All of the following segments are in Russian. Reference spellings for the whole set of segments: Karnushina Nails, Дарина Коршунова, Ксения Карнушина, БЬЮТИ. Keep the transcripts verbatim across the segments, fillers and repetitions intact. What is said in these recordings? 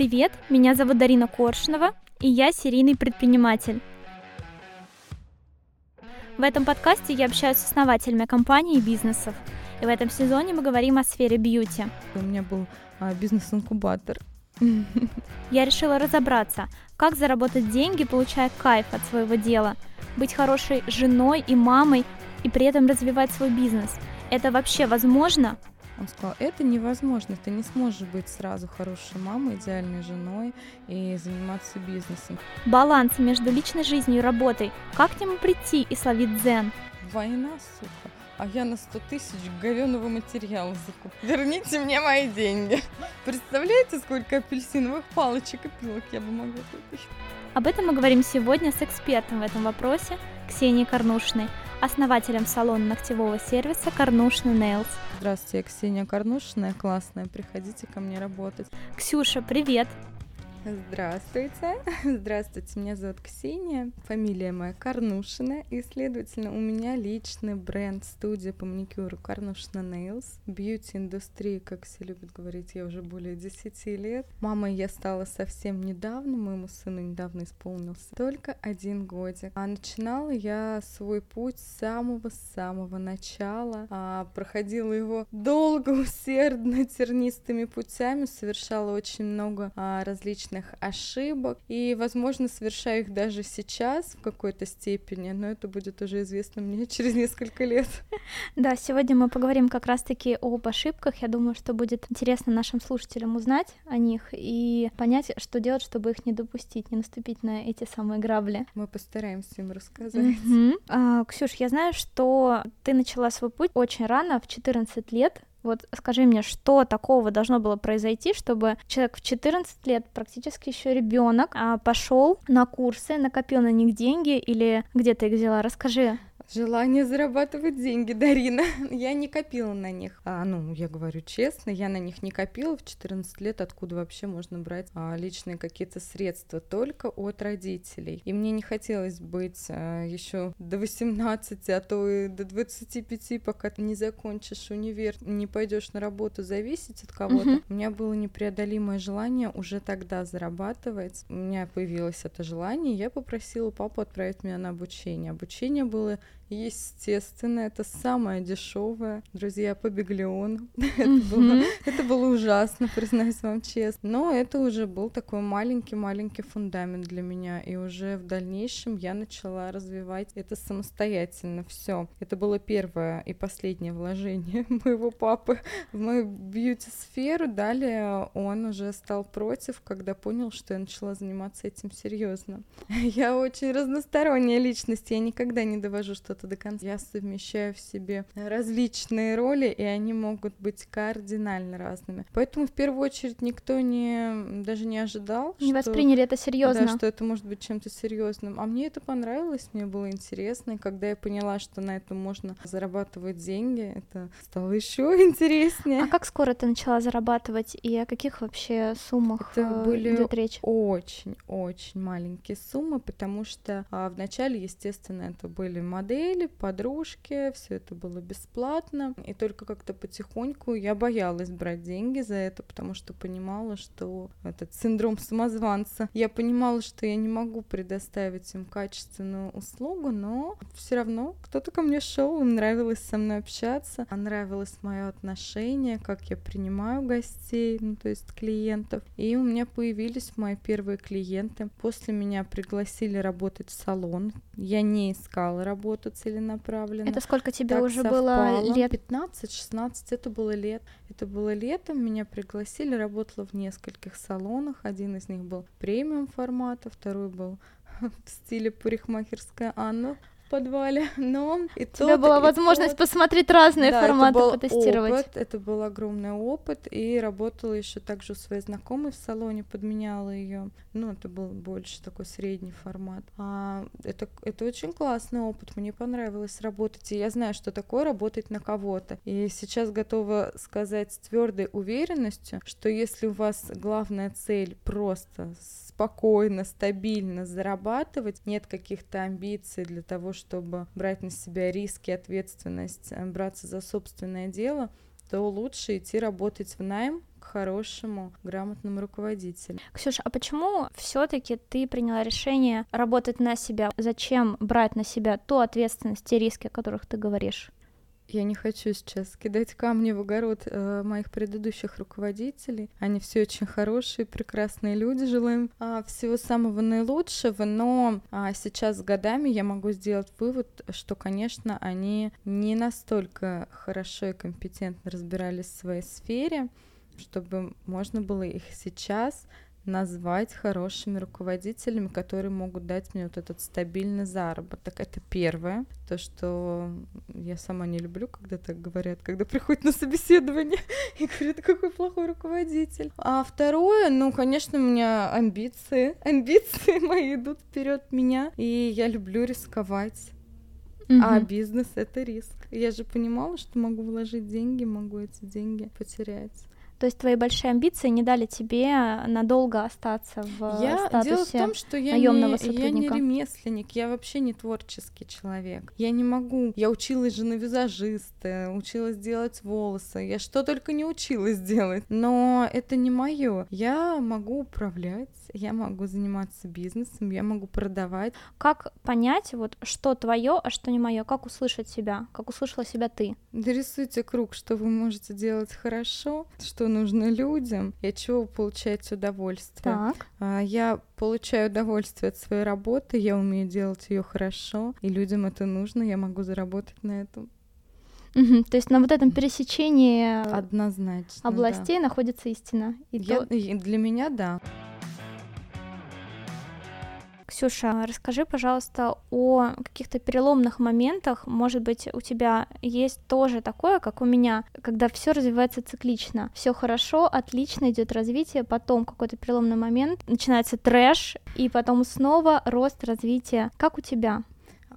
Привет, меня зовут Дарина Коршунова, и я серийный предприниматель. В этом подкасте я общаюсь с основателями компаний и бизнесов. И в этом сезоне мы говорим о сфере бьюти. У меня был а, бизнес-инкубатор. Я решила разобраться, как заработать деньги, получая кайф от своего дела, быть хорошей женой и мамой и при этом развивать свой бизнес. Это вообще возможно? Он сказал, это невозможно, ты не сможешь быть сразу хорошей мамой, идеальной женой и заниматься бизнесом. Баланс между личной жизнью и работой. Как к нему прийти и словить дзен? Война, сука, а я на сто тысяч говёного материала закуп. Верните мне мои деньги. Представляете, сколько апельсиновых палочек и пилок я бы могла купить? Об этом мы говорим сегодня с экспертом в этом вопросе Ксенией Карнушиной, основателем салона ногтевого сервиса Karnushina Nails. Здравствуйте, я Ксения Карнушина, я классная, приходите ко мне работать. Ксюша, привет! Здравствуйте, здравствуйте, меня зовут Ксения, фамилия моя Карнушина, и, следовательно, у меня личный бренд, студия по маникюру Karnushina Nails, бьюти-индустрии, как все любят говорить, я уже более десяти лет. Мамой я стала совсем недавно, моему сыну недавно исполнился только один годик. А начинала я свой путь с самого-самого начала, а проходила его долго, усердно, тернистыми путями, совершала очень много а, различных ошибок, и, возможно, совершаю их даже сейчас в какой-то степени, но это будет уже известно мне через несколько лет. Да, сегодня мы поговорим как раз-таки об ошибках. Я думаю, что будет интересно нашим слушателям узнать о них и понять, что делать, чтобы их не допустить, не наступить на эти самые грабли. Мы постараемся им рассказать. Mm-hmm. А, Ксюш, я знаю, что ты начала свой путь очень рано, в четырнадцать лет. Вот скажи мне, что такого должно было произойти, чтобы человек в четырнадцать лет, практически еще ребенок, пошел на курсы, накопил на них деньги или где ты их взяла? Расскажи. Желание зарабатывать деньги, Дарина. Я не копила на них. А, ну, я говорю честно, я на них не копила. В четырнадцать лет откуда вообще можно брать а, личные какие-то средства? Только от родителей. И мне не хотелось быть а, еще до восемнадцати, а то и до двадцати пяти, пока ты не закончишь универ, не пойдешь на работу, зависеть от кого-то. Mm-hmm. У меня было непреодолимое желание уже тогда зарабатывать. У меня появилось это желание, я попросила папу отправить меня на обучение. Обучение было... Естественно, это самое дешевое. Друзья, по биглиону. Mm-hmm. Это было ужасно, признаюсь вам честно. Но это уже был такой маленький-маленький фундамент для меня. И уже в дальнейшем я начала развивать это самостоятельно. Все. Это было первое и последнее вложение моего папы в мою бьюти-сферу. Далее он уже стал против, когда понял, что я начала заниматься этим серьезно. Я очень разносторонняя личность. Я никогда не довожу что-то до конца. Я совмещаю в себе различные роли, и они могут быть кардинально разными. Поэтому в первую очередь никто не даже не ожидал, не что, восприняли это серьезно, да, что это может быть чем-то серьезным. А мне это понравилось, мне было интересно, и когда я поняла, что на этом можно зарабатывать деньги, это стало еще интереснее. А как скоро ты начала зарабатывать и о каких вообще суммах это были идет речь? Очень, очень маленькие суммы, потому что а, вначале, естественно, это были модели, подружки, все это было бесплатно, и только как-то потихоньку я боялась брать деньги за это, потому что понимала, что этот синдром самозванца, я понимала, что я не могу предоставить им качественную услугу, но все равно кто-то ко мне шел, им нравилось со мной общаться, нравилось мое отношение, как я принимаю гостей, ну, то есть клиентов, и у меня появились мои первые клиенты, после меня пригласили работать в салон, я не искала работу целенаправленно. Это сколько тебе так уже совпало? Было лет? пятнадцать-шестнадцать, это было лет. Это было летом, меня пригласили, работала в нескольких салонах, один из них был премиум формата, второй был в стиле парикмахерская Анна в подвале, но... И у тебя была и возможность тот... посмотреть разные да, форматы, это был потестировать. Опыт, это был огромный опыт, и работала еще также у своей знакомой в салоне, подменяла ее. Ну, это был больше такой средний формат. А, это, это очень классный опыт, мне понравилось работать, и я знаю, что такое работать на кого-то. И сейчас готова сказать с твердой уверенностью, что если у вас главная цель просто спокойно, стабильно зарабатывать, нет каких-то амбиций для того, чтобы брать на себя риски, ответственность, браться за собственное дело, то лучше идти работать в найм к хорошему, грамотному руководителю. Ксюша, а почему все-таки ты приняла решение работать на себя? Зачем брать на себя ту ответственность, те риски, о которых ты говоришь? Я не хочу сейчас кидать камни в огород э, моих предыдущих руководителей. Они все очень хорошие, прекрасные люди. Желаем э, всего самого наилучшего. Но э, сейчас с годами я могу сделать вывод, что, конечно, они не настолько хорошо и компетентно разбирались в своей сфере, чтобы можно было их сейчас назвать хорошими руководителями, которые могут дать мне вот этот стабильный заработок. Это первое, то, что я сама не люблю, когда так говорят, когда приходят на собеседование и говорят, какой плохой руководитель. А второе, ну, конечно, у меня амбиции, амбиции мои идут вперед меня, и я люблю рисковать. Uh-huh. А бизнес — это риск. Я же понимала, что могу вложить деньги, могу эти деньги потерять. То есть твои большие амбиции не дали тебе надолго остаться в я... статусе наёмного сотрудника? Дело в том, что я не, я не ремесленник, я вообще не творческий человек. Я не могу. Я училась же на визажиста, училась делать волосы, я что только не училась делать. Но это не моё. Я могу управлять, я могу заниматься бизнесом, я могу продавать. Как понять, вот, что твое, а что не мое? Как услышать себя? Как услышала себя ты? Дорисуйте круг, что вы можете делать хорошо, что нужно людям, и от чего получать удовольствие. Так. Я получаю удовольствие от своей работы, я умею делать ее хорошо, и людям это нужно, я могу заработать на этом. Угу, то есть на вот этом пересечении однозначно, областей да. находится истина. И я, то... и для меня, да. Ксюша, расскажи, пожалуйста, о каких-то переломных моментах. Может быть, у тебя есть тоже такое, как у меня, когда все развивается циклично. Все хорошо, отлично, идет развитие, потом какой-то переломный момент, начинается трэш, и потом снова рост, развитие. Как у тебя?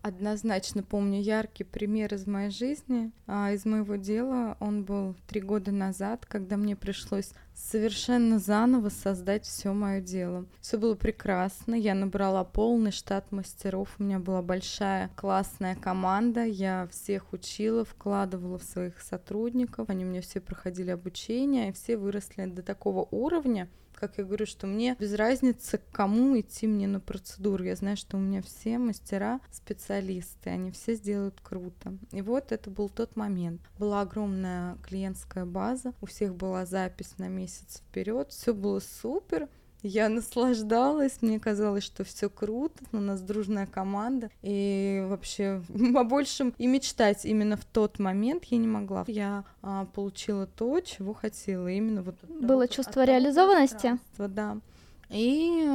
Однозначно помню яркий пример из моей жизни, из моего дела. Он был три года назад, когда мне пришлось совершенно заново создать все мое дело. Все было прекрасно, я набрала полный штат мастеров, у меня была большая классная команда, я всех учила, вкладывала в своих сотрудников, они у меня все проходили обучение, и все выросли до такого уровня, как я говорю, что мне без разницы, к кому идти мне на процедуру. Я знаю, что у меня все мастера специалисты, они все сделают круто. И вот это был тот момент. Была огромная клиентская база, у всех была запись на месяц вперед, все было супер. Я наслаждалась, мне казалось, что все круто, у нас дружная команда, и вообще о большем и мечтать именно в тот момент я не могла. Я а, получила то, чего хотела, именно вот... Было вот, чувство от, реализованности? Да. И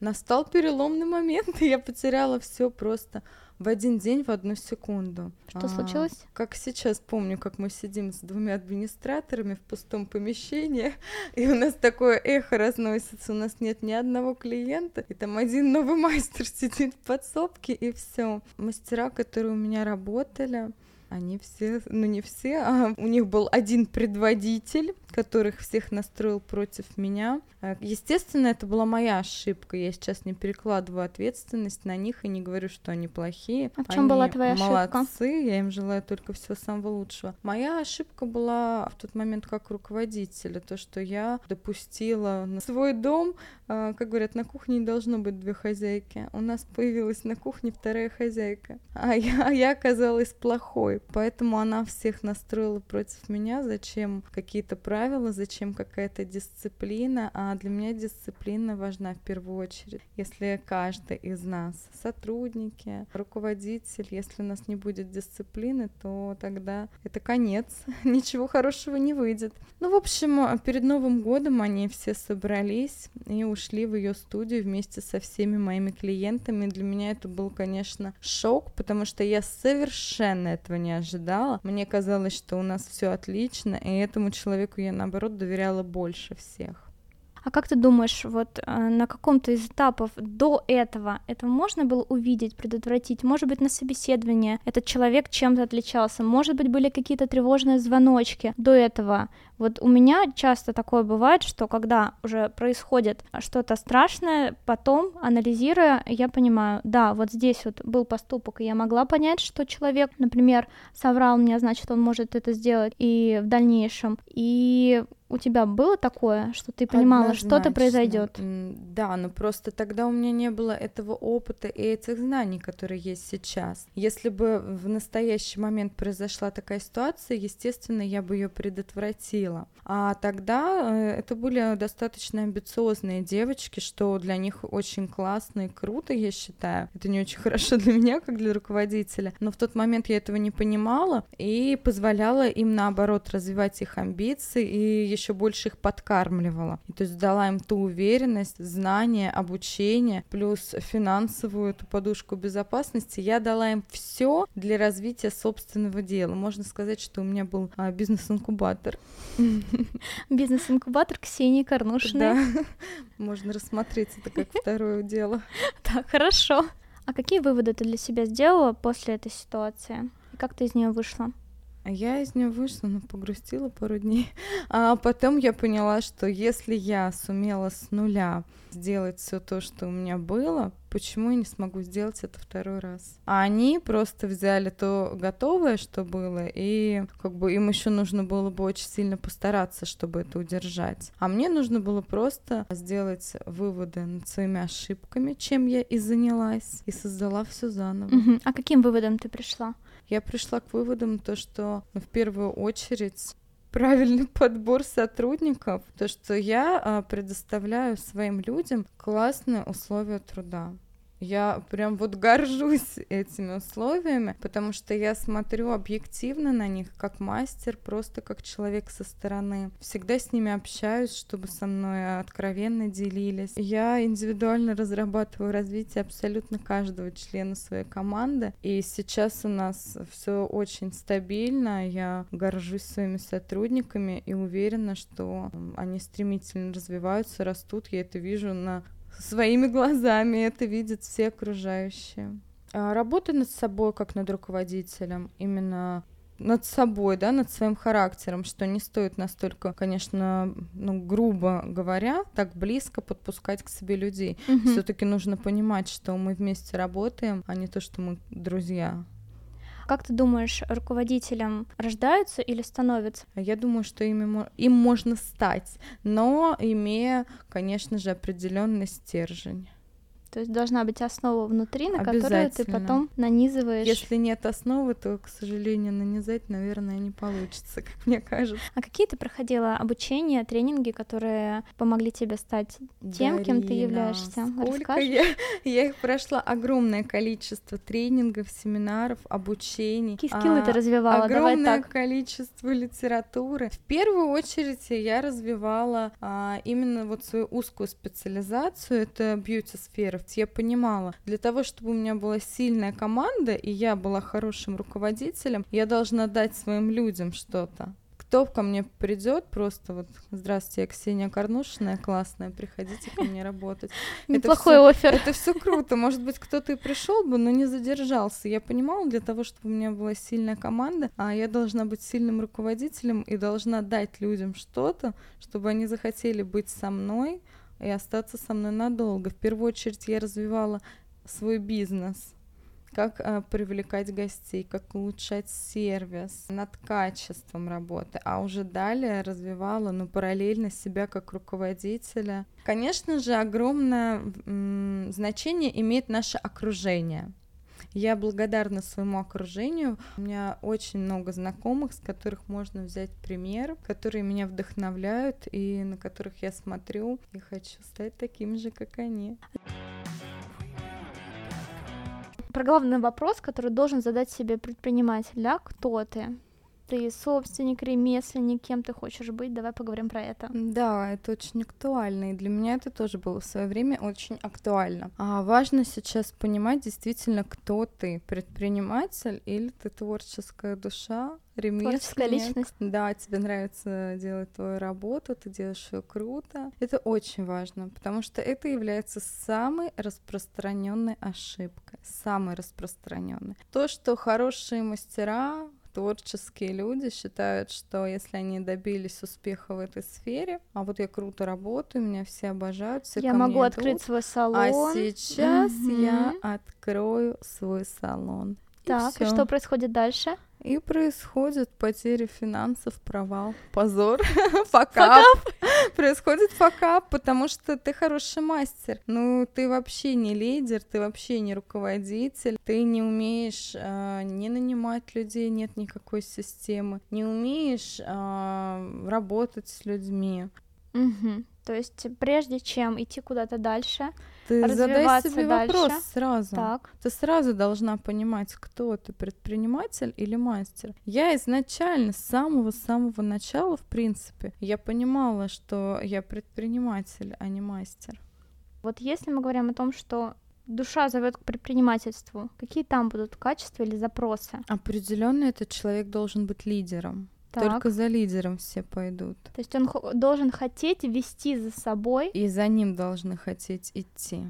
настал переломный момент, и я потеряла все просто в один день, в одну секунду. Что а, случилось? Как сейчас помню, как мы сидим с двумя администраторами в пустом помещении, и у нас такое эхо разносится, у нас нет ни одного клиента, и там один новый мастер сидит в подсобке, и все. Мастера, которые у меня работали... Они все, ну не все, а у них был один предводитель, которых всех настроил против меня. Естественно, это была моя ошибка. Я сейчас не перекладываю ответственность на них и не говорю, что они плохие. А в чем они была твоя ошибка? Молодцы, я им желаю только всего самого лучшего. Моя ошибка была в тот момент как руководителя, то, что я допустила на свой дом, как говорят, на кухне не должно быть две хозяйки. У нас появилась на кухне вторая хозяйка, а я, я оказалась плохой. Поэтому она всех настроила против меня. Зачем какие-то правила, зачем какая-то дисциплина? А для меня дисциплина важна в первую очередь. Если каждый из нас, сотрудники, руководитель, если у нас не будет дисциплины, то тогда это конец. Ничего хорошего не выйдет. Ну, в общем, перед Новым годом они все собрались и ушли в ее студию вместе со всеми моими клиентами. Для меня это был, конечно, шок, потому что я совершенно этого не ожидала. Мне казалось, что у нас все отлично, и этому человеку я, наоборот, доверяла больше всех. А как ты думаешь, вот на каком-то из этапов до этого это можно было увидеть, предотвратить? Может быть, на собеседовании этот человек чем-то отличался? Может быть, были какие-то тревожные звоночки до этого? Вот у меня часто такое бывает, что когда уже происходит что-то страшное, потом, анализируя, я понимаю, да, вот здесь вот был поступок, и я могла понять, что человек, например, соврал мне, значит, он может это сделать и в дальнейшем, и... У тебя было такое, что ты понимала, однозначно, что-то произойдет? Да, но просто тогда у меня не было этого опыта и этих знаний, которые есть сейчас. Если бы в настоящий момент произошла такая ситуация, естественно, я бы ее предотвратила. А тогда это были достаточно амбициозные девочки, что для них очень классно и круто, я считаю. Это не очень хорошо для меня, как для руководителя. Но в тот момент я этого не понимала и позволяла им, наоборот, развивать их амбиции и еще больше их подкармливала. То есть дала им ту уверенность, знания, обучение, плюс финансовую эту подушку безопасности. Я дала им все для развития собственного дела. Можно сказать, что у меня был а, бизнес-инкубатор. Бизнес-инкубатор Ксении Карнушиной. Да, можно рассмотреть это как второе дело. Так, хорошо. А какие выводы ты для себя сделала после этой ситуации? И как ты из нее вышла? Я из нее вышла, но погрустила пару дней. А потом я поняла, что если я сумела с нуля сделать все то, что у меня было, почему я не смогу сделать это второй раз? А они просто взяли то готовое, что было, и как бы им еще нужно было бы очень сильно постараться, чтобы это удержать. А мне нужно было просто сделать выводы над своими ошибками, чем я и занялась, и создала все заново. Uh-huh. А каким выводом ты пришла? Я пришла к выводам, то, что в первую очередь... правильный подбор сотрудников, то, что я предоставляю своим людям классные условия труда. Я прям вот горжусь этими условиями, потому что я смотрю объективно на них как мастер, просто как человек со стороны. Всегда с ними общаюсь, чтобы со мной откровенно делились. Я индивидуально разрабатываю развитие абсолютно каждого члена своей команды. И сейчас у нас все очень стабильно. Я горжусь своими сотрудниками и уверена, что они стремительно развиваются, растут. Я это вижу на... своими глазами, это видят все окружающие. Работа над собой, как над руководителем, именно над собой, да, над своим характером, что не стоит настолько, конечно, ну, грубо говоря, так близко подпускать к себе людей. Mm-hmm. Все-таки нужно понимать, что мы вместе работаем, а не то, что мы друзья. Как ты думаешь, руководителем рождаются или становятся? Я думаю, что ими, им можно стать, но имея, конечно же, определенный стержень. То есть должна быть основа внутри, на которую ты потом нанизываешь. Если нет основы, то, к сожалению, нанизать, наверное, не получится, как мне кажется. А какие ты проходила обучения, тренинги, которые помогли тебе стать тем, Дарина, кем ты являешься? Сколько я, я их прошла огромное количество тренингов, семинаров, обучений. Какие скиллы а, ты развивала? Огромное Давай так. количество литературы. В первую очередь я развивала а, именно вот свою узкую специализацию, это бьюти-сфера. Я понимала, для того, чтобы у меня была сильная команда, и я была хорошим руководителем, я должна дать своим людям что-то. Кто ко мне придет, просто вот здравствуйте, я Ксения Карнушина, я классная, приходите ко мне работать. Неплохой оффер. Это все круто. Может быть, кто-то и пришел бы, но не задержался. Я понимала, для того, чтобы у меня была сильная команда, а я должна быть сильным руководителем и должна дать людям что-то, чтобы они захотели быть со мной и остаться со мной надолго. В первую очередь я развивала свой бизнес, как э, привлекать гостей, как улучшать сервис, над качеством работы, а уже далее развивала, ну, параллельно себя как руководителя. Конечно же, огромное м- значение имеет наше окружение. Я благодарна своему окружению, у меня очень много знакомых, с которых можно взять пример, которые меня вдохновляют и на которых я смотрю и хочу стать таким же, как они. Про главный вопрос, который должен задать себе предприниматель, да, кто ты? Ты собственник, ремесленник, кем ты хочешь быть? Давай поговорим про это. Да, это очень актуально, и для меня это тоже было в свое время очень актуально. А важно сейчас понимать действительно, кто ты, предприниматель или ты творческая душа, ремесленник. Творческая личность. Да, тебе нравится делать твою работу, ты делаешь ее круто. Это очень важно, потому что это является самой распространенной ошибкой, самой распространенной. То, что хорошие мастера творческие люди считают, что если они добились успеха в этой сфере, а вот я круто работаю, меня все обожают, все ко мне идут. Я могу открыть свой салон. А сейчас mm-hmm. я открою свой салон. Так, и, и что происходит дальше? И происходит потеря финансов, провал, позор, факап. Происходит факап, потому что ты хороший мастер. Ну, ты вообще не лидер, ты вообще не руководитель, ты не умеешь э, не нанимать людей, нет никакой системы, не умеешь э, работать с людьми. Угу. То есть прежде чем идти куда-то дальше, ты развиваться задай себе дальше. Вопрос сразу. Так. Ты сразу должна понимать, кто ты, предприниматель или мастер. Я изначально, с самого-самого начала, в принципе, я понимала, что я предприниматель, а не мастер. Вот если мы говорим о том, что душа зовет к предпринимательству, какие там будут качества или запросы? Определенно этот человек должен быть лидером. Только так. За лидером все пойдут. То есть он х- должен хотеть вести за собой. И за ним должны хотеть идти.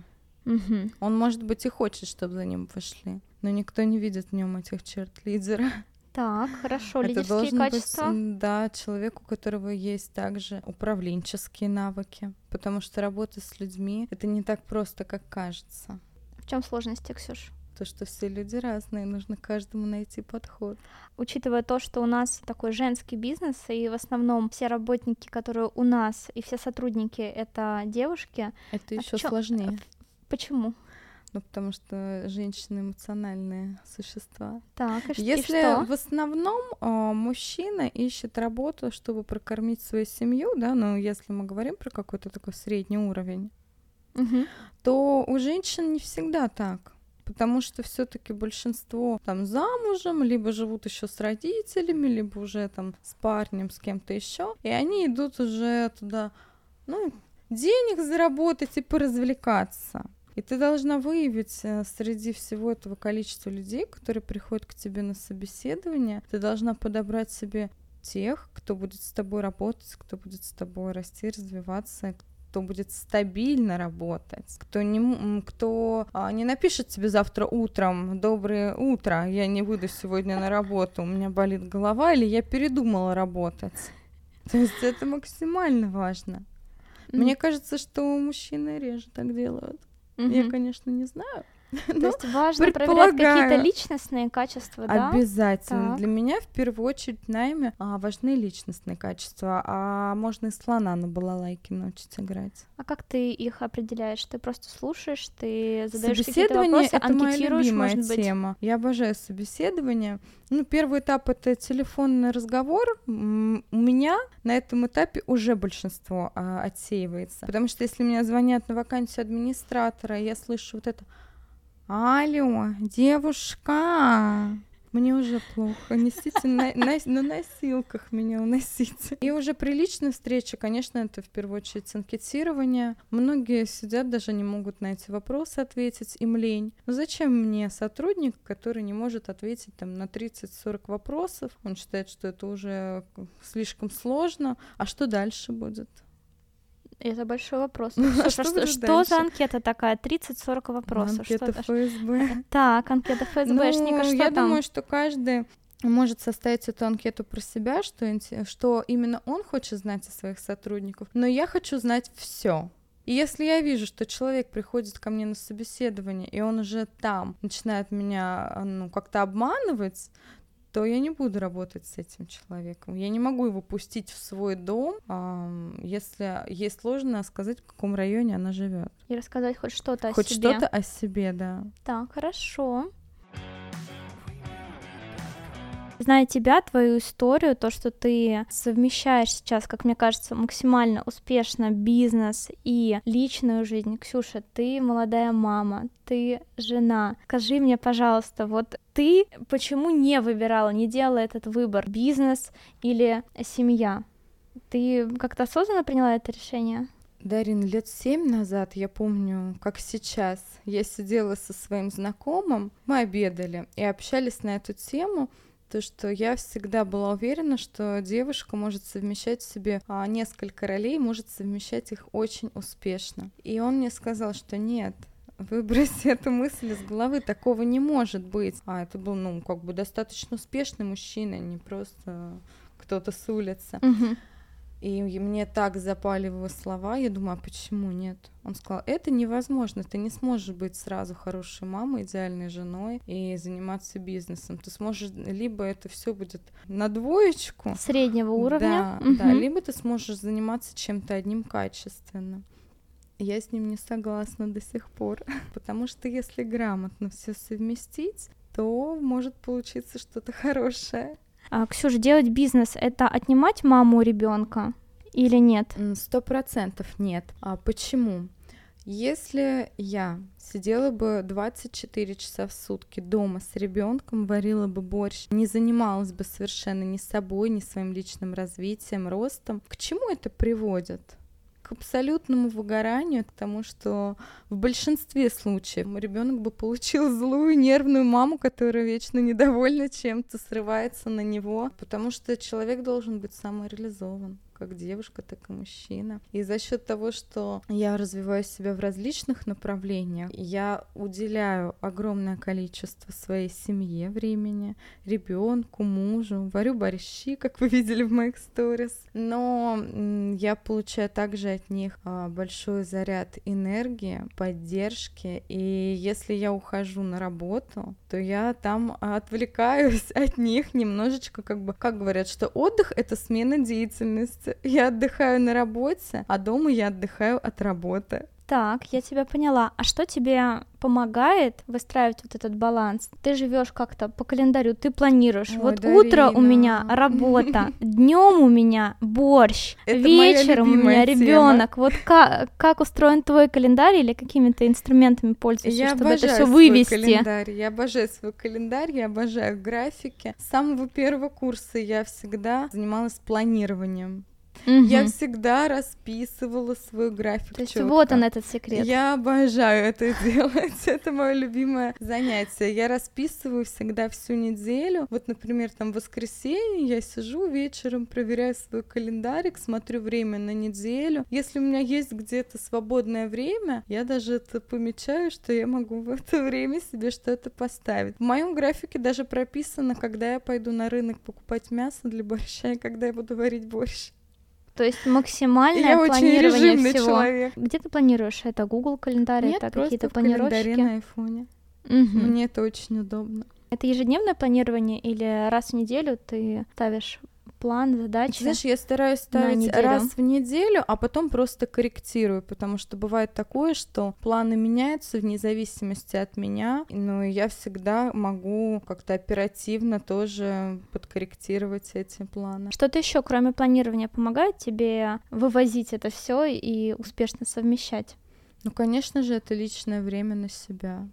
Угу. Он, может быть, и хочет, чтобы за ним пошли, но никто не видит в нем этих черт лидера. Так, хорошо, лидерские качества. Быть, да, человек, у которого есть также управленческие навыки, потому что работа с людьми — это не так просто, как кажется. В чем сложности, Ксюш? То, что все люди разные, нужно каждому найти подход. Учитывая то, что у нас такой женский бизнес, и в основном все работники, которые у нас, и все сотрудники — это девушки. Это а еще чё... сложнее. Почему? Ну, потому что женщины эмоциональные существа. Так, и если что? В основном э, мужчина ищет работу, чтобы прокормить свою семью, да, ну, если мы говорим про какой-то такой средний уровень, угу. то у женщин не всегда так. Потому что все-таки большинство там замужем, либо живут еще с родителями, либо уже там с парнем, с кем-то еще, и они идут уже туда, ну, денег заработать и поразвлекаться. И ты должна выявить среди всего этого количества людей, которые приходят к тебе на собеседование, ты должна подобрать себе тех, кто будет с тобой работать, кто будет с тобой расти, развиваться, кто будет стабильно работать, кто не, кто а, не напишет тебе завтра утром: «Доброе утро, я не выйду сегодня на работу, у меня болит голова» или «Я передумала работать». То есть это максимально важно. Mm-hmm. Мне кажется, что мужчины реже так делают. Mm-hmm. Я, конечно, не знаю. То есть важно проверять какие-то личностные качества, да? Обязательно. Так. Для меня в первую очередь в найме а, важны личностные качества, а можно и слона на балалайке научиться играть. А как ты их определяешь? Ты просто слушаешь, ты задаешь какие-то вопросы, анкетируешь, может быть? Собеседование — это моя любимая тема. Я обожаю собеседование. Ну, первый этап — это телефонный разговор. У меня на этом этапе уже большинство а, отсеивается, потому что если меня звонят на вакансию администратора, я слышу вот это: «Алло, девушка, мне уже плохо, несите на, на, на носилках меня уносите». И уже при личной встрече, конечно, это в первую очередь анкетирование. Многие сидят, даже не могут на эти вопросы ответить, им лень. Но зачем мне сотрудник, который не может ответить там на тридцать-сорок вопросов? Он считает, что это уже слишком сложно. А что дальше будет? Это большой вопрос. Ну, что, что, что, что за анкета такая? тридцать-сорок вопросов. Анкета что ФСБ. Так, анкета ФСБшника, ну, что я там? Я думаю, что каждый может составить эту анкету про себя, что, что именно он хочет знать о своих сотрудниках. Но я хочу знать все. И если я вижу, что человек приходит ко мне на собеседование, и он уже там начинает меня, ну, как-то обманывать, то я не буду работать с этим человеком. Я не могу его пустить в свой дом, если ей сложно сказать, в каком районе она живет. И рассказать хоть что-то хоть о себе. Хоть что-то о себе, да. Так, хорошо. Зная тебя, твою историю, то, что ты совмещаешь сейчас, как мне кажется, максимально успешно бизнес и личную жизнь. Ксюша, ты молодая мама, ты жена. Скажи мне, пожалуйста, вот ты почему не выбирала, не делала этот выбор, бизнес или семья? Ты как-то осознанно приняла это решение? Дарин, лет семь назад, я помню, как сейчас, я сидела со своим знакомым, мы обедали и общались на эту тему, то, что я всегда была уверена, что девушка может совмещать в себе а, несколько ролей, может совмещать их очень успешно. И он мне сказал, что нет, выбрось эту мысль из головы, такого не может быть. А это был, ну, как бы достаточно успешный мужчина, не просто кто-то с улицы. Угу. И мне так запали его слова, я думаю, а почему нет? Он сказал, это невозможно, ты не сможешь быть сразу хорошей мамой, идеальной женой и заниматься бизнесом. Ты сможешь, либо это все будет на двоечку. Среднего уровня. Да, угу. да, либо ты сможешь заниматься чем-то одним качественным. Я с ним не согласна до сих пор, потому что если грамотно все совместить, то может получиться что-то хорошее. А, Ксюша, делать бизнес — это отнимать маму у ребенка или нет? Сто процентов нет. А почему? Если я сидела бы двадцать четыре часа в сутки дома с ребенком, варила бы борщ, не занималась бы совершенно ни собой, ни своим личным развитием, ростом, к чему это приводит? К абсолютному выгоранию, к тому, что в большинстве случаев ребенок бы получил злую нервную маму, которая вечно недовольна чем-то, срывается на него, потому что человек должен быть самореализован, как девушка, так и мужчина. И за счет того, что я развиваю себя в различных направлениях, я уделяю огромное количество своей семье времени, ребенку, мужу, варю борщи, как вы видели в моих сторис. Но я получаю также от них большой заряд энергии, поддержки. И если я ухожу на работу, то я там отвлекаюсь от них немножечко, как бы, как говорят, что отдых — это смена деятельности. Я отдыхаю на работе, а дома я отдыхаю от работы. Так, я тебя поняла. А что тебе помогает выстраивать вот этот баланс? Ты живешь как-то по календарю, ты планируешь. Ой, вот Дарина. Утро у меня работа, днем у меня борщ, это вечером у меня ребенок. Вот как, как устроен твой календарь или какими-то инструментами пользуешься, я чтобы это все вывести? Свой календарь. Я обожаю свой календарь, я обожаю графики. С самого первого курса я всегда занималась планированием. Угу. Я всегда расписывала свой график. То есть четко. Вот он, этот секрет. Я обожаю это делать, это мое любимое занятие. Я расписываю всегда всю неделю. Вот, например, там в воскресенье я сижу вечером, проверяю свой календарик, смотрю время на неделю. Если у меня есть где-то свободное время, я даже это помечаю, что я могу в это время себе что-то поставить. В моем графике даже прописано, когда я пойду на рынок покупать мясо для борща и когда я буду варить борщ. То есть максимальное я планирование всего. Я очень режимный человек. Где ты планируешь? Это Google календарь? Нет, это какие-то планировщики? Нет, просто в календаре на айфоне. Угу. Мне это очень удобно. Это ежедневное планирование или раз в неделю ты ставишь план, задачи? Знаешь, я стараюсь ставить раз в неделю, а потом просто корректирую, потому что бывает такое, что планы меняются вне зависимости от меня, но я всегда могу как-то оперативно тоже подкорректировать эти планы. Что-то еще, кроме планирования, помогает тебе вывозить это все и успешно совмещать? Ну, конечно же, это личное время на себя.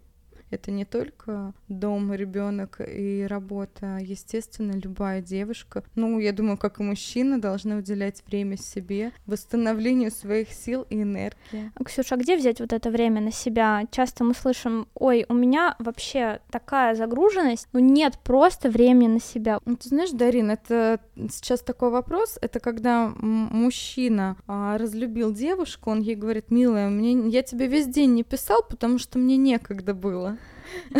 Это не только дом, ребенок и работа. Естественно, любая девушка, ну, я думаю, как и мужчина, должна уделять время себе, восстановлению своих сил и энергии. Ксюша, а где взять вот это время на себя? Часто мы слышим, ой, у меня вообще такая загруженность, ну, нет просто времени на себя. Ты знаешь, Дарин, это сейчас такой вопрос, это когда мужчина а, разлюбил девушку, он ей говорит, милая, мне, я тебе весь день не писал, потому что мне некогда было.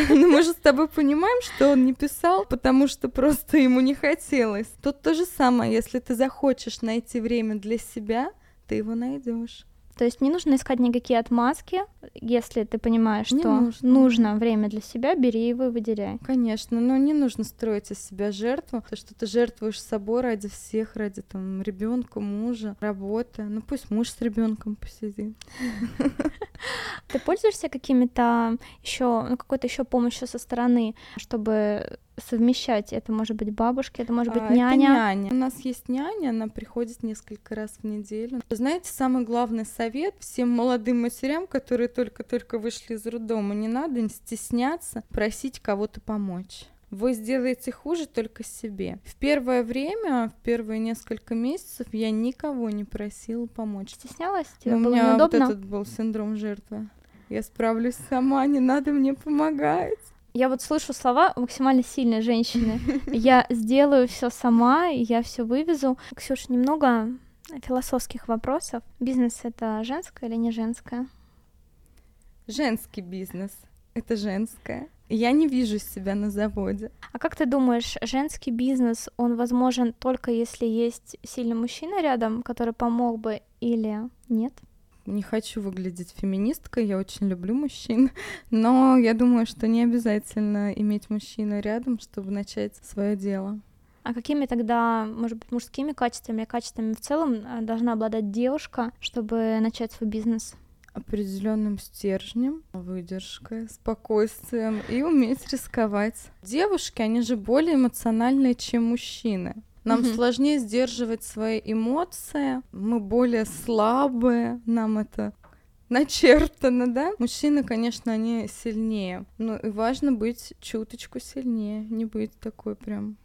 Ну, мы же с тобой понимаем, что он не писал, потому что просто ему не хотелось. Тут то же самое, если ты захочешь найти время для себя, ты его найдешь. То есть не нужно искать никакие отмазки, если ты понимаешь, что нужно. нужно время для себя, бери его и выделяй. Конечно, но не нужно строить из себя жертву, потому что ты жертвуешь собой ради всех, ради там ребенка, мужа, работы. Ну пусть муж с ребенком посидит. Ты пользуешься какими-то еще, ну, какой-то еще помощью со стороны, чтобы совмещать? Это может быть бабушки, это может быть а, няня. Это няня. У нас есть няня, она приходит несколько раз в неделю. Знаете, самый главный совет всем молодым матерям, которые только-только вышли из роддома, не надо не стесняться просить кого-то помочь. Вы сделаете хуже только себе. В первое время, в первые несколько месяцев я никого не просила помочь. Стеснялась? Тебе было неудобно? У меня вот этот был синдром жертвы. Я справлюсь сама, не надо мне помогать. Я вот слышу слова максимально сильной женщины. Я сделаю все сама, я все вывезу. Ксюша, немного философских вопросов. Бизнес — это женское или не женское? женский бизнес, это женское. Я не вижу себя на заводе. А как ты думаешь, женский бизнес, он возможен только если есть сильный мужчина рядом, который помог бы, или нет? Не хочу выглядеть феминисткой, я очень люблю мужчин, но я думаю, что не обязательно иметь мужчину рядом, чтобы начать свое дело. А какими тогда, может быть, мужскими качествами, качествами в целом должна обладать девушка, чтобы начать свой бизнес? Определенным стержнем, выдержкой, спокойствием и уметь рисковать. Девушки, они же более эмоциональные, чем мужчины. Нам mm-hmm. сложнее сдерживать свои эмоции, мы более слабые, нам это начертано, да? Мужчины, конечно, они сильнее, но и важно быть чуточку сильнее, не быть такой прям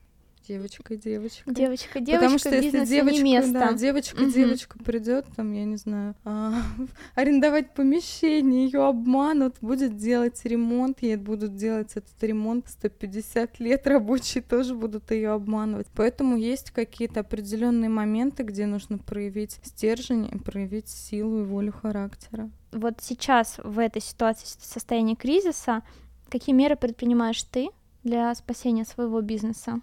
девочкой-девочкой. Девочка-девочка, потому что если девочка, место. Да, девочка-девочка mm-hmm. придет, там, я не знаю, а, арендовать помещение, ее обманут, будет делать ремонт, ей будут делать этот ремонт сто пятьдесят лет, рабочие тоже будут ее обманывать. Поэтому есть какие-то определенные моменты, где нужно проявить стержень и проявить силу и волю характера. Вот сейчас в этой ситуации, в состоянии кризиса, какие меры предпринимаешь ты для спасения своего бизнеса?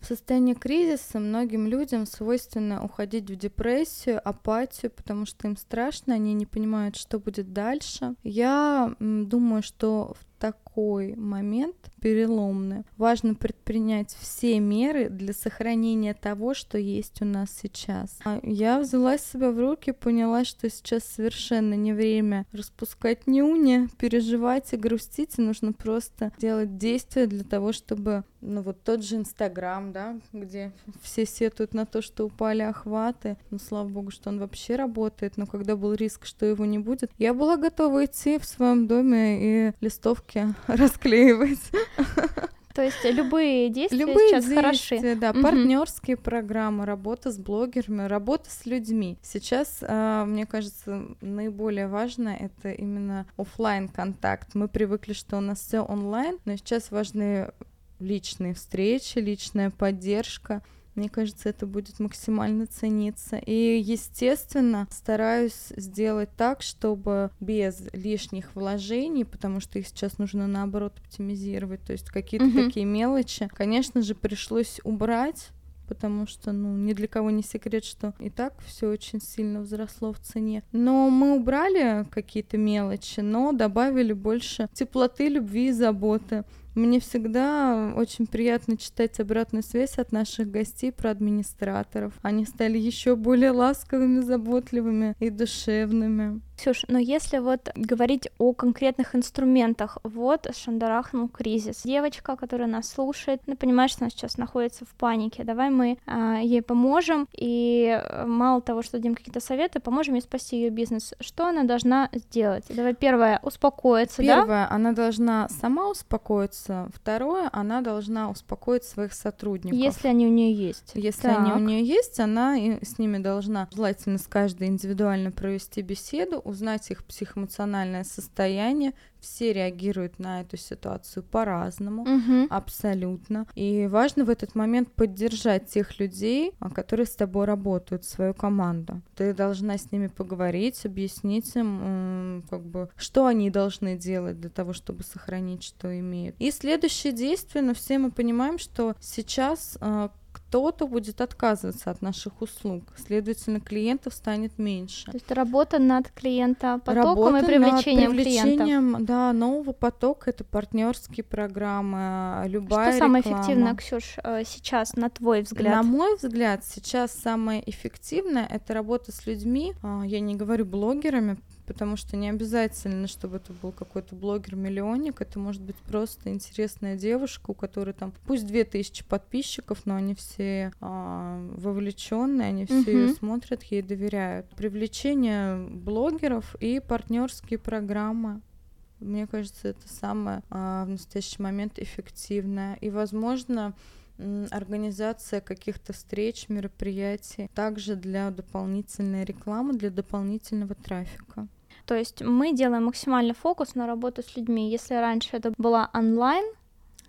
В состоянии кризиса многим людям свойственно уходить в депрессию, апатию, потому что им страшно, они не понимают, что будет дальше. Я думаю, что в такой момент переломный важно предпринять все меры для сохранения того, что есть у нас сейчас. Я взяла себя в руки, поняла, что сейчас совершенно не время распускать нюни, переживать и грустить, и нужно просто делать действия для того, чтобы, ну вот тот же Инстаграм, да, где все сетуют на то, что упали охваты, ну слава богу, что он вообще работает, но когда был риск, что его не будет, я была готова идти в своем доме и листовки расклеивать. То есть любые действия любые сейчас действия, хороши. Любые действия, да, угу. Партнерские программы, работа с блогерами, работа с людьми. Сейчас, мне кажется, наиболее важно это именно офлайн контакт. Мы привыкли, что у нас все онлайн, но сейчас важны личные встречи, личная поддержка. Мне кажется, это будет максимально цениться. И, естественно, стараюсь сделать так, чтобы без лишних вложений, потому что их сейчас нужно, наоборот, оптимизировать, то есть какие-то mm-hmm. такие мелочи, конечно же, пришлось убрать, потому что, ну, ни для кого не секрет, что и так все очень сильно возросло в цене. Но мы убрали какие-то мелочи, но добавили больше теплоты, любви и заботы. Мне всегда очень приятно читать обратную связь от наших гостей про администраторов. Они стали еще более ласковыми, заботливыми и душевными. Ксюш, но если вот говорить о конкретных инструментах, вот шандарахнул кризис. Девочка, которая нас слушает, ну, понимаешь, что она сейчас находится в панике. Давай мы а, ей поможем, и мало того, что дадим какие-то советы, поможем ей спасти ее бизнес. Что она должна сделать? Давай первое, успокоиться, первое, да? Первое, она должна сама успокоиться. Второе, она должна успокоить своих сотрудников. Если они у нее есть. Если так. они у нее есть, она с ними должна желательно с каждой индивидуально провести беседу, узнать их психоэмоциональное состояние. Все реагируют на эту ситуацию по-разному, угу. абсолютно. И важно в этот момент поддержать тех людей, которые с тобой работают, свою команду. Ты должна с ними поговорить, объяснить им, как бы, что они должны делать для того, чтобы сохранить, что имеют. И следующее действие, но все мы понимаем, что сейчас э, кто-то будет отказываться от наших услуг, следовательно, клиентов станет меньше. То есть работа над клиентопотоком и привлечением, над привлечением клиентов. Да, нового потока, это партнерские программы, любая что реклама. Что самое эффективное, Ксюш, сейчас, на твой взгляд? На мой взгляд, сейчас самое эффективное — это работа с людьми, я не говорю блогерами, потому что не обязательно, чтобы это был какой-то блогер-миллионник, это может быть просто интересная девушка, у которой там пусть две тысячи подписчиков, но они все а, вовлеченные, они все угу. ее смотрят, ей доверяют. Привлечение блогеров и партнерские программы. Мне кажется, это самое а, в настоящий момент эффективное. И, возможно, организация каких-то встреч, мероприятий, также для дополнительной рекламы, для дополнительного трафика. То есть мы делаем максимальный фокус на работу с людьми. Если раньше это была онлайн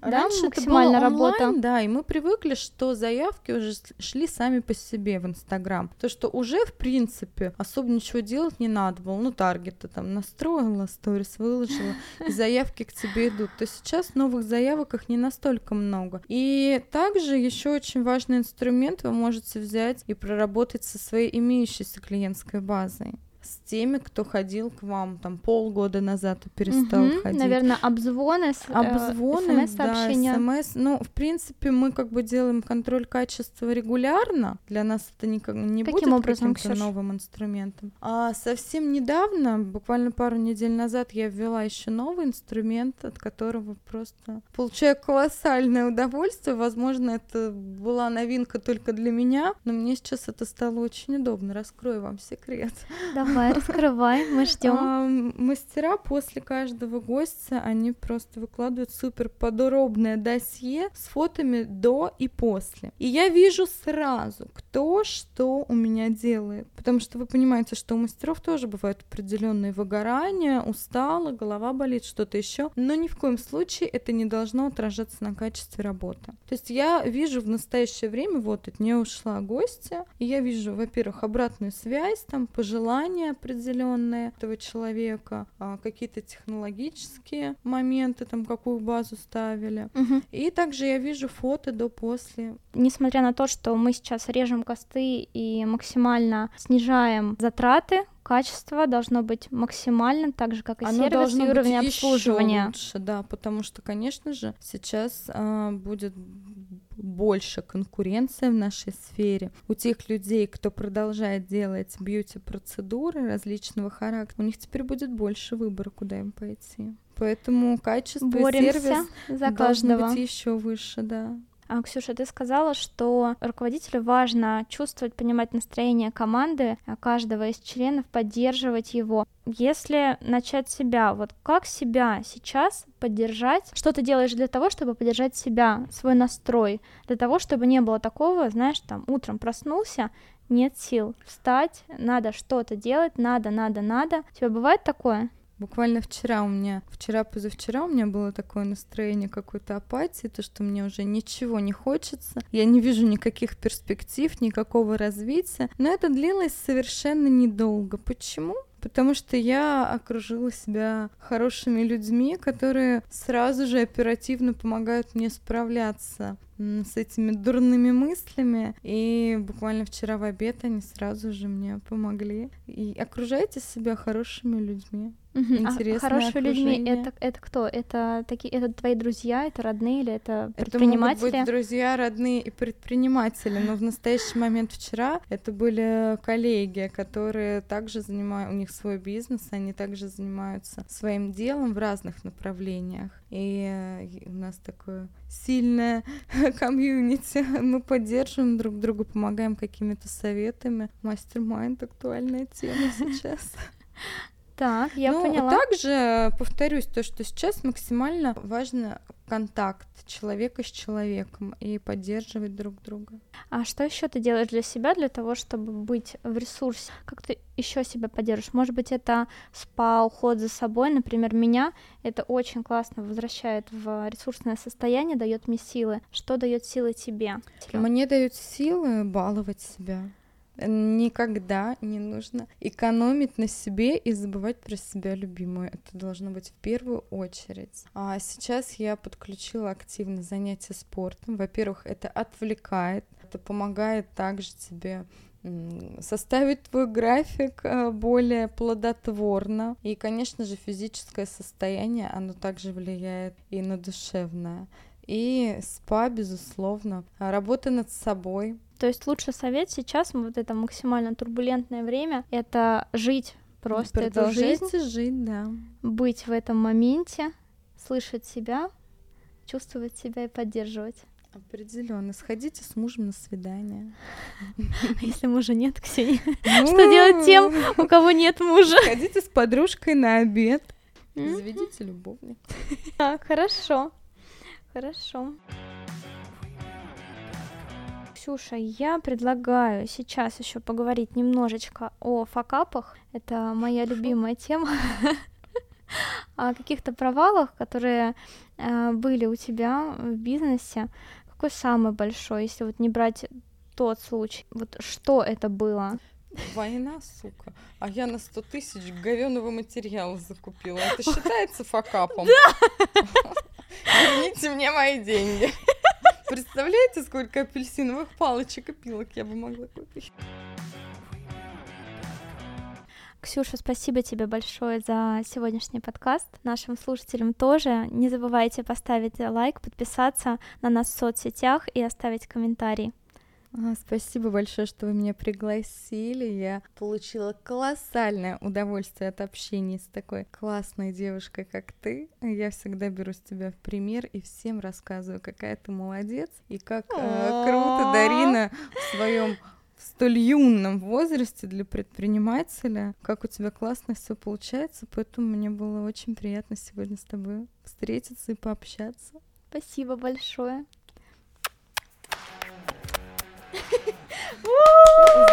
Раньше это была онлайн, да, и мы привыкли, что заявки уже шли сами по себе в Инстаграм. То, что уже, в принципе, особо ничего делать не надо было. Ну, таргет-то там настроила, сторис выложила, и заявки к тебе идут. То сейчас новых заявок их не настолько много. И также еще очень важный инструмент вы можете взять и проработать со своей имеющейся клиентской базой. С теми, кто ходил к вам там полгода назад и перестал угу, ходить. Наверное, обзвоны, обзвоны, смс-сообщения. Да, смс. Ну, в принципе, мы как бы делаем контроль качества регулярно. Для нас это никак не Каким будет образом, каким-то Ксюш? Новым инструментом. А совсем недавно, буквально пару недель назад, я ввела еще новый инструмент, от которого просто получаю колоссальное удовольствие. Возможно, это была новинка только для меня, но мне сейчас это стало очень удобно. Раскрою вам секрет. Да. Давай, раскрывай, мы ждем. А, мастера после каждого гостя, они просто выкладывают супер подробное досье с фотами до и после. И я вижу сразу, кто что у меня делает. Потому что вы понимаете, что у мастеров тоже бывают определенные выгорания, устала, голова болит, что-то еще. Но ни в коем случае это не должно отражаться на качестве работы. То есть я вижу в настоящее время, вот от нее ушла гостья, и я вижу, во-первых, обратную связь, там, пожелания определенные этого человека, какие-то технологические моменты, там, какую базу ставили. Угу. И также я вижу фото до-после. Несмотря на то, что мы сейчас режем косты и максимально снижаем затраты, качество должно быть максимально так же, как и оно сервис, и уровень обслуживания. Лучше, да, потому что, конечно же, сейчас э, будет больше конкуренции в нашей сфере. У тех людей, кто продолжает делать бьюти-процедуры различного характера, у них теперь будет больше выбора, куда им пойти. Поэтому качество Боремся и сервис за должны каждого. Быть еще выше, да. А, Ксюша, ты сказала, что руководителю важно чувствовать, понимать настроение команды, каждого из членов, поддерживать его. Если начать с себя, вот как себя сейчас поддержать? Что ты делаешь для того, чтобы поддержать себя, свой настрой? Для того, чтобы не было такого, знаешь, там, утром проснулся, нет сил встать, надо что-то делать, надо, надо, надо. У тебя бывает такое? Буквально вчера у меня, вчера-позавчера у меня было такое настроение какой-то апатии, то, что мне уже ничего не хочется, я не вижу никаких перспектив, никакого развития, но это длилось совершенно недолго. Почему? Потому что я окружила себя хорошими людьми, которые сразу же оперативно помогают мне справляться с этими дурными мыслями. И буквально вчера в обед они сразу же мне помогли. И окружайте себя хорошими людьми. Интересные а хорошие окружение. Людьми это, это кто? Это такие это твои друзья, это родные или это предприниматели? Это могут быть друзья, родные и предприниматели. Но в настоящий момент вчера это были коллеги, которые также занимают, у них свой бизнес, они также занимаются своим делом в разных направлениях. И у нас такое сильное комьюнити. Мы поддерживаем друг друга, помогаем какими-то советами. Мастер-майнд актуальная тема сейчас. Так, я ну, поняла. Также, повторюсь, то, что сейчас максимально важно контакт человека с человеком и поддерживать друг друга. А что еще ты делаешь для себя, для того, чтобы быть в ресурсе? Как ты еще себя поддерживаешь? Может быть, это спа, уход за собой, например, меня это очень классно возвращает в ресурсное состояние, дает мне силы. Что дает силы тебе? Мне дают силы баловать себя. Никогда не нужно экономить на себе и забывать про себя любимую. Это должно быть в первую очередь. А сейчас я подключила активно занятия спортом. Во-первых, это отвлекает, это помогает также тебе составить твой график более плодотворно. И, конечно же, физическое состояние, оно также влияет и на душевное. И спа, безусловно. Работа над собой. То есть лучший совет сейчас, вот это максимально турбулентное время, это жить просто эту жизнь. Жить, да. Быть в этом моменте, слышать себя, чувствовать себя и поддерживать. Определенно. Сходите с мужем на свидание. А если мужа нет, Ксения? Что делать тем, у кого нет мужа? Сходите с подружкой на обед. Заведите любовника. Хорошо. Хорошо. Ксюша, я предлагаю сейчас еще поговорить немножечко о факапах. Это моя Хорошо. Любимая тема. о каких-то провалах, которые были у тебя в бизнесе. Какой самый большой, если вот не брать тот случай? Вот что это было? Война, сука. А я на сто тысяч говёного материала закупила. Это считается факапом? Да! Верните мне мои деньги. Представляете, сколько апельсиновых палочек и пилок я бы могла купить? Ксюша, спасибо тебе большое за сегодняшний подкаст. Нашим слушателям тоже. Не забывайте поставить лайк, подписаться на нас в соцсетях и оставить комментарий. Спасибо большое, что вы меня пригласили. Я получила колоссальное удовольствие от общения с такой классной девушкой, как ты. Я всегда беру с тебя в пример и всем рассказываю, какая ты молодец и как э, круто Дарина в своем в столь юном возрасте для предпринимателя. Как у тебя классно все получается, поэтому мне было очень приятно сегодня с тобой встретиться и пообщаться. Спасибо большое.